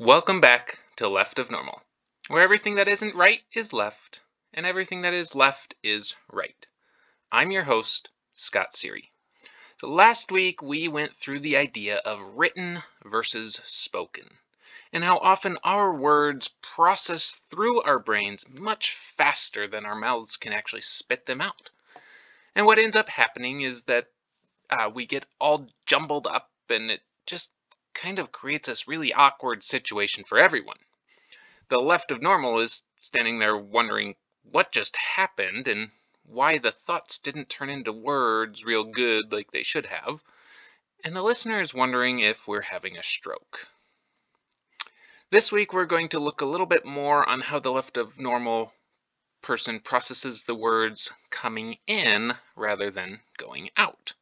Welcome back to Left of Normal, where everything that isn't right is left, and everything that is left is right. I'm your host, Scott Seary. So last week we went through the idea of written versus spoken, and how often our words process through our brains much faster than our mouths can actually spit them out. And what ends up happening is that we get all jumbled up, and it just kind of creates this really awkward situation for everyone. The left of normal is standing there wondering what just happened and why the thoughts didn't turn into words real good like they should have, and the listener is wondering if we're having a stroke. This week we're going to look a little bit more on how the left of normal person processes the words coming in rather than going out.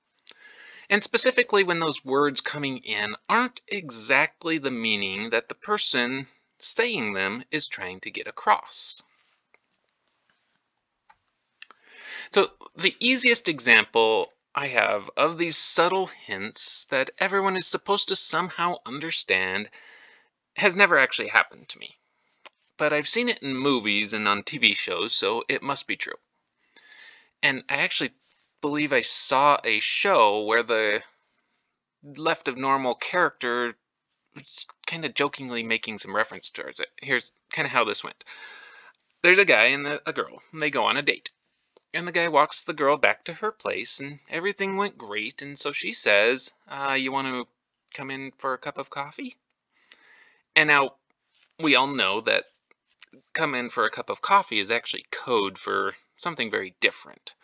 And specifically when those words coming in aren't exactly the meaning that the person saying them is trying to get across. So the easiest example I have of these subtle hints that everyone is supposed to somehow understand has never actually happened to me. But I've seen it in movies and on TV shows, so it must be true. And I actually believe I saw a show where the left of normal character was kind of jokingly making some reference towards it. Here's kind of how this went. There's a guy and a girl, and they go on a date. And the guy walks the girl back to her place, and everything went great, and so she says, you want to come in for a cup of coffee? And now, we all know that come in for a cup of coffee is actually code for something very different.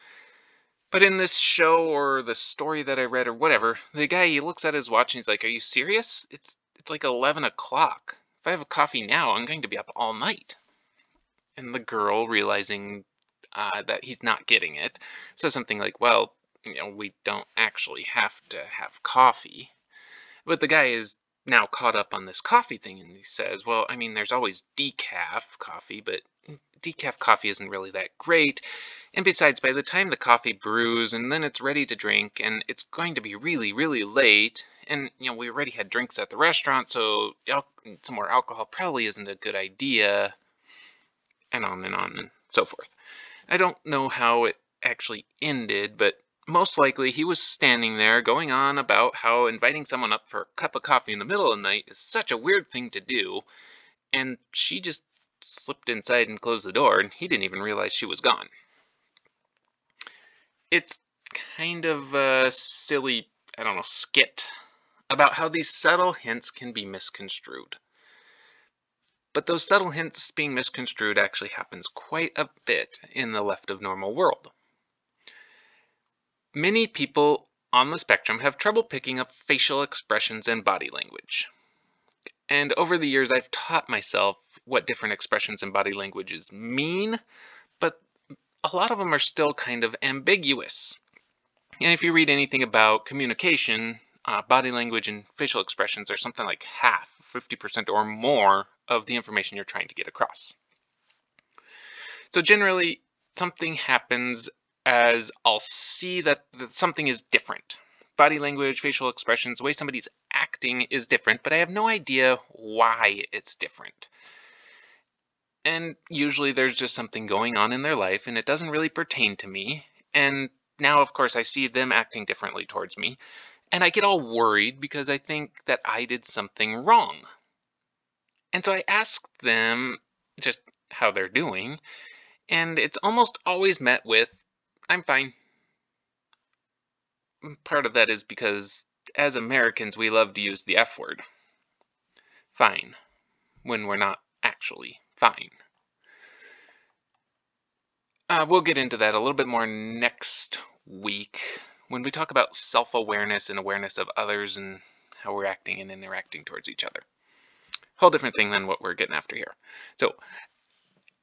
But in this show or the story that I read or whatever, the guy, he looks at his watch and he's like, are you serious? It's like 11 o'clock. If I have a coffee now, I'm going to be up all night. And the girl, realizing that he's not getting it, says something like, well, you know, we don't actually have to have coffee. But the guy is now caught up on this coffee thing and he says, well, I mean, there's always decaf coffee, but decaf coffee isn't really that great, and besides, by the time the coffee brews and then it's ready to drink, and it's going to be really, really late, and, you know, we already had drinks at the restaurant, so some more alcohol probably isn't a good idea, and on and so forth. I don't know how it actually ended, but most likely he was standing there going on about how inviting someone up for a cup of coffee in the middle of the night is such a weird thing to do, and she just slipped inside and closed the door, and he didn't even realize she was gone. It's kind of a silly, I don't know, skit about how these subtle hints can be misconstrued. But those subtle hints being misconstrued actually happens quite a bit in the left of normal world. Many people on the spectrum have trouble picking up facial expressions and body language. And over the years, I've taught myself what different expressions and body languages mean, but a lot of them are still kind of ambiguous. And if you read anything about communication, body language and facial expressions are something like half, 50% or more of the information you're trying to get across. So generally, something happens as I'll see that something is different. Body language, facial expressions, the way somebody's acting is different, but I have no idea why it's different. And usually there's just something going on in their life and it doesn't really pertain to me. And now, of course, I see them acting differently towards me. And I get all worried because I think that I did something wrong. And so I ask them just how they're doing. And it's almost always met with, I'm fine. Part of that is because, as Americans, we love to use the F word, fine, when we're not actually fine. We'll get into that a little bit more next week when we talk about self-awareness and awareness of others and how we're acting and interacting towards each other. Whole different thing than what we're getting after here. So,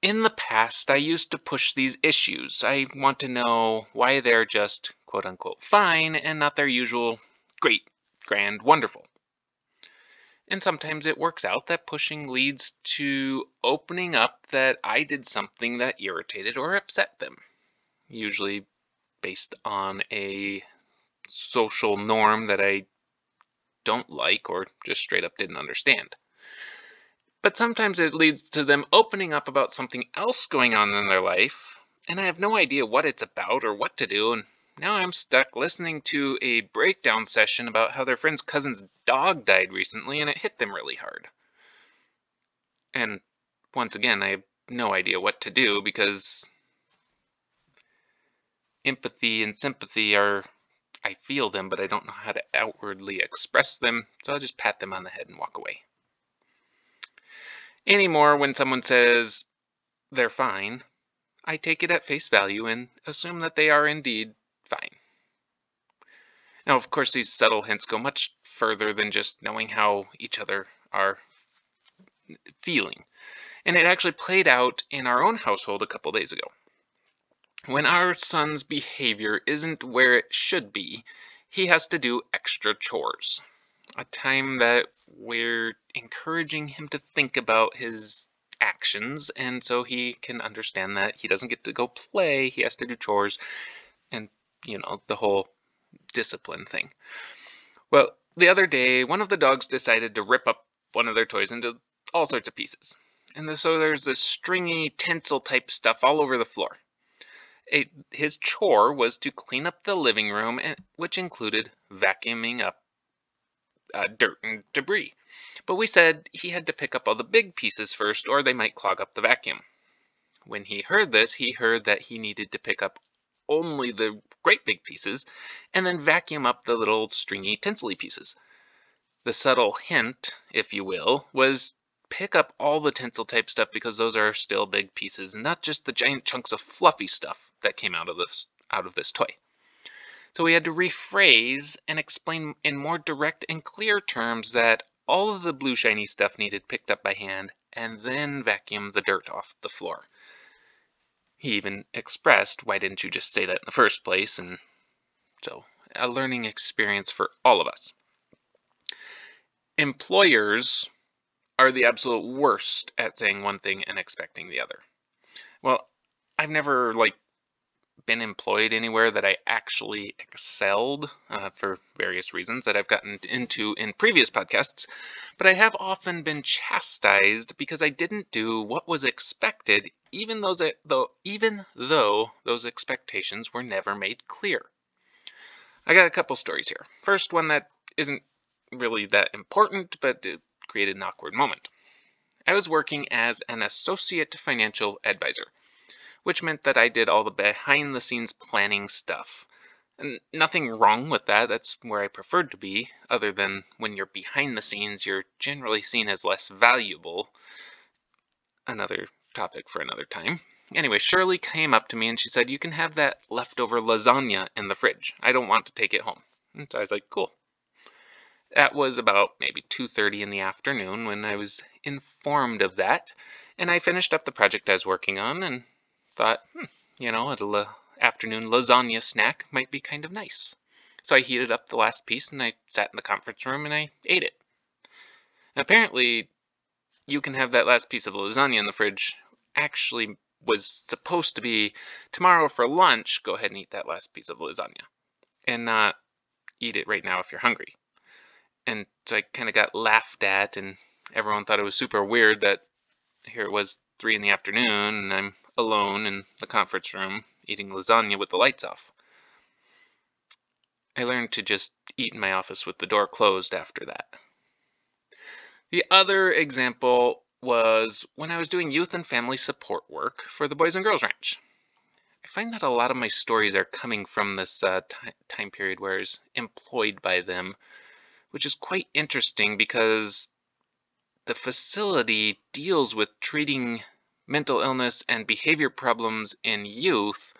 in the past, I used to push these issues. I want to know why they're just quote-unquote fine and not their usual great, grand, wonderful. And sometimes it works out that pushing leads to opening up that I did something that irritated or upset them, usually based on a social norm that I don't like or just straight up didn't understand. But sometimes it leads to them opening up about something else going on in their life, and I have no idea what it's about or what to do, and now I'm stuck listening to a breakdown session about how their friend's cousin's dog died recently, and it hit them really hard. And once again, I have no idea what to do because empathy and sympathy are, I feel them, but I don't know how to outwardly express them, so I'll just pat them on the head and walk away. Anymore, when someone says they're fine, I take it at face value and assume that they are indeed fine. Now, of course, these subtle hints go much further than just knowing how each other are feeling. And it actually played out in our own household a couple days ago. When our son's behavior isn't where it should be, he has to do extra chores. A time that we're encouraging him to think about his actions, and so he can understand that he doesn't get to go play, he has to do chores, and, you know, the whole discipline thing. Well, the other day, one of the dogs decided to rip up one of their toys into all sorts of pieces. And so there's this stringy, tinsel-type stuff all over the floor. His chore was to clean up the living room, which included vacuuming up dirt and debris. But we said he had to pick up all the big pieces first, or they might clog up the vacuum. When he heard this, he heard that he needed to pick up only the great big pieces, and then vacuum up the little stringy, tinsely pieces. The subtle hint, if you will, was pick up all the tinsel-type stuff because those are still big pieces, not just the giant chunks of fluffy stuff that came out of this toy. So we had to rephrase and explain in more direct and clear terms that all of the blue shiny stuff needed picked up by hand and then vacuum the dirt off the floor. He even expressed, why didn't you just say that in the first place? And so a learning experience for all of us. Employers are the absolute worst at saying one thing and expecting the other. Well, I've never been employed anywhere that I actually excelled for various reasons that I've gotten into in previous podcasts, but I have often been chastised because I didn't do what was expected, even though those expectations were never made clear. I got a couple stories here. First one that isn't really that important, but it created an awkward moment. I was working as an associate financial advisor, which meant that I did all the behind-the-scenes planning stuff. And nothing wrong with that, that's where I preferred to be, other than when you're behind the scenes, you're generally seen as less valuable. Another topic for another time. Anyway, Shirley came up to me and she said, you can have that leftover lasagna in the fridge. I don't want to take it home. And so I was like, cool. That was about maybe 2:30 in the afternoon when I was informed of that, and I finished up the project I was working on, and thought, you know, an afternoon lasagna snack might be kind of nice. So I heated up the last piece and I sat in the conference room and I ate it. And apparently, you can have that last piece of lasagna in the fridge actually was supposed to be tomorrow for lunch, go ahead and eat that last piece of lasagna and not eat it right now if you're hungry. And so I kind of got laughed at and everyone thought it was super weird that here it was 3 in the afternoon and I'm alone in the conference room, eating lasagna with the lights off. I learned to just eat in my office with the door closed after that. The other example was when I was doing youth and family support work for the Boys and Girls Ranch. I find that a lot of my stories are coming from this time period where I was employed by them, which is quite interesting because the facility deals with treating mental illness and behavior problems in youth,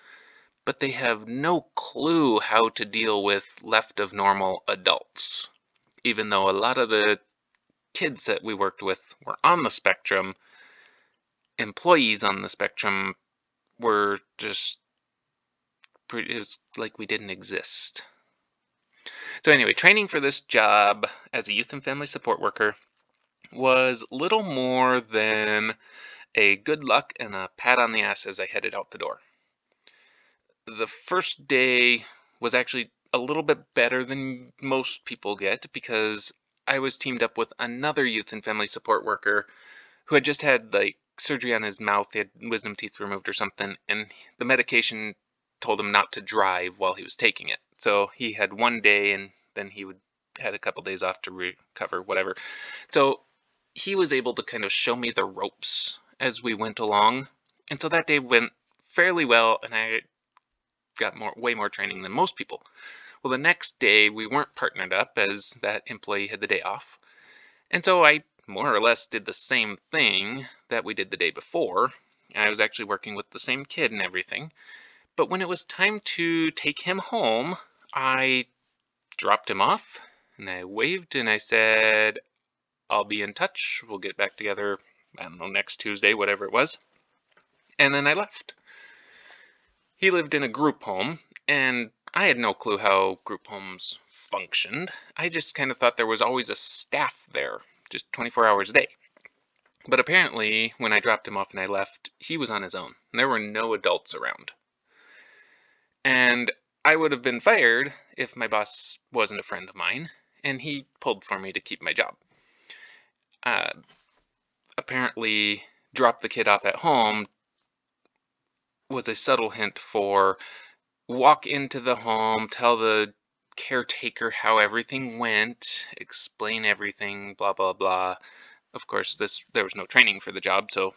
but they have no clue how to deal with left of normal adults. Even though a lot of the kids that we worked with were on the spectrum, employees on the spectrum were just, it was like we didn't exist. So anyway, training for this job as a youth and family support worker was little more than a good luck and a pat on the ass as I headed out the door. The first day was actually a little bit better than most people get because I was teamed up with another youth and family support worker who had just had like surgery on his mouth. He had wisdom teeth removed or something, and the medication told him not to drive while he was taking it. So he had one day, and then he had a couple days off to recover, whatever. So he was able to kind of show me the ropes as we went along, and so that day went fairly well, and I got way more training than most people. Well, the next day we weren't partnered up as that employee had the day off, and so I more or less did the same thing that we did the day before. I was actually working with the same kid and everything, but when it was time to take him home, I dropped him off and I waved and I said, "I'll be in touch. We'll get back together, I don't know, next Tuesday," whatever it was. And then I left. He lived in a group home, and I had no clue how group homes functioned. I just kind of thought there was always a staff there, just 24 hours a day. But apparently, when I dropped him off and I left, he was on his own. There were no adults around. And I would have been fired if my boss wasn't a friend of mine, and he pulled for me to keep my job. Apparently, dropped the kid off at home was a subtle hint for walk into the home, tell the caretaker how everything went, explain everything, blah, blah, blah. Of course, there was no training for the job, so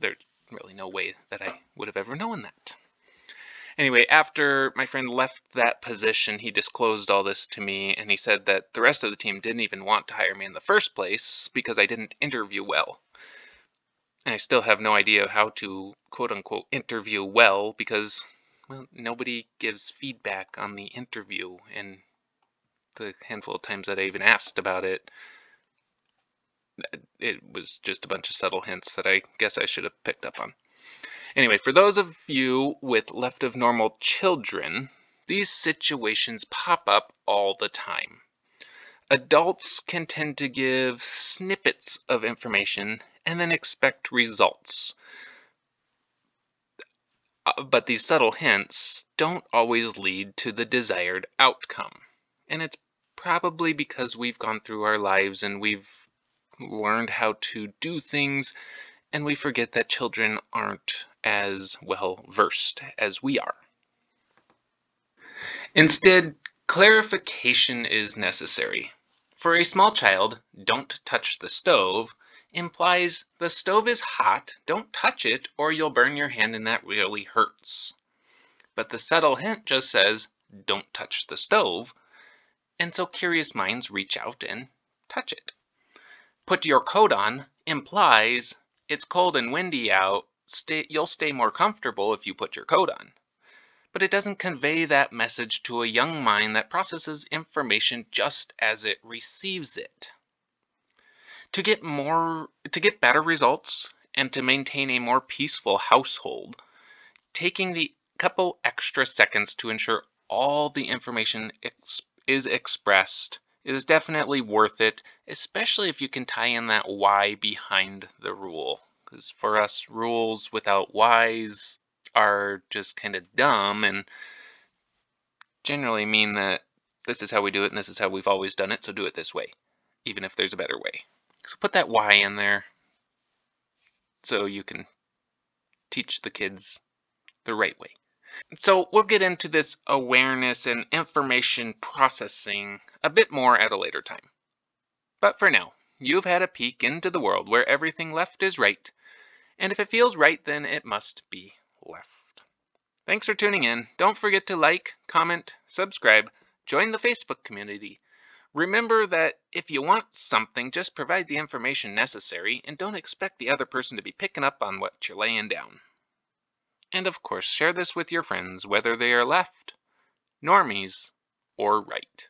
there's really no way that I would have ever known that. Anyway, after my friend left that position, he disclosed all this to me, and he said that the rest of the team didn't even want to hire me in the first place because I didn't interview well. And I still have no idea how to, quote-unquote, interview well, because, well, nobody gives feedback on the interview, and the handful of times that I even asked about it, it was just a bunch of subtle hints that I guess I should have picked up on. Anyway, for those of you with Left of Normal children, these situations pop up all the time. Adults can tend to give snippets of information and then expect results. But these subtle hints don't always lead to the desired outcome. And it's probably because we've gone through our lives and we've learned how to do things, and we forget that children aren't as well versed as we are. Instead, clarification is necessary. For a small child, "Don't touch the stove" implies the stove is hot, don't touch it, or you'll burn your hand and that really hurts. But the subtle hint just says, "Don't touch the stove," and so curious minds reach out and touch it. "Put your coat on" implies, "It's cold and windy out, you'll stay more comfortable if you put your coat on." But it doesn't convey that message to a young mind that processes information just as it receives it. To get better results and to maintain a more peaceful household, taking the couple extra seconds to ensure all the information is expressed is definitely worth it, especially if you can tie in that why behind the rule. Because for us, rules without whys are just kind of dumb and generally mean that this is how we do it and this is how we've always done it, so do it this way, even if there's a better way. So put that why in there so you can teach the kids the right way. So we'll get into this awareness and information processing a bit more at a later time. But for now, you've had a peek into the world where everything left is right, and if it feels right, then it must be left. Thanks for tuning in. Don't forget to like, comment, subscribe, join the Facebook community. Remember that if you want something, just provide the information necessary and don't expect the other person to be picking up on what you're laying down. And of course, share this with your friends, whether they are left, normies, or right.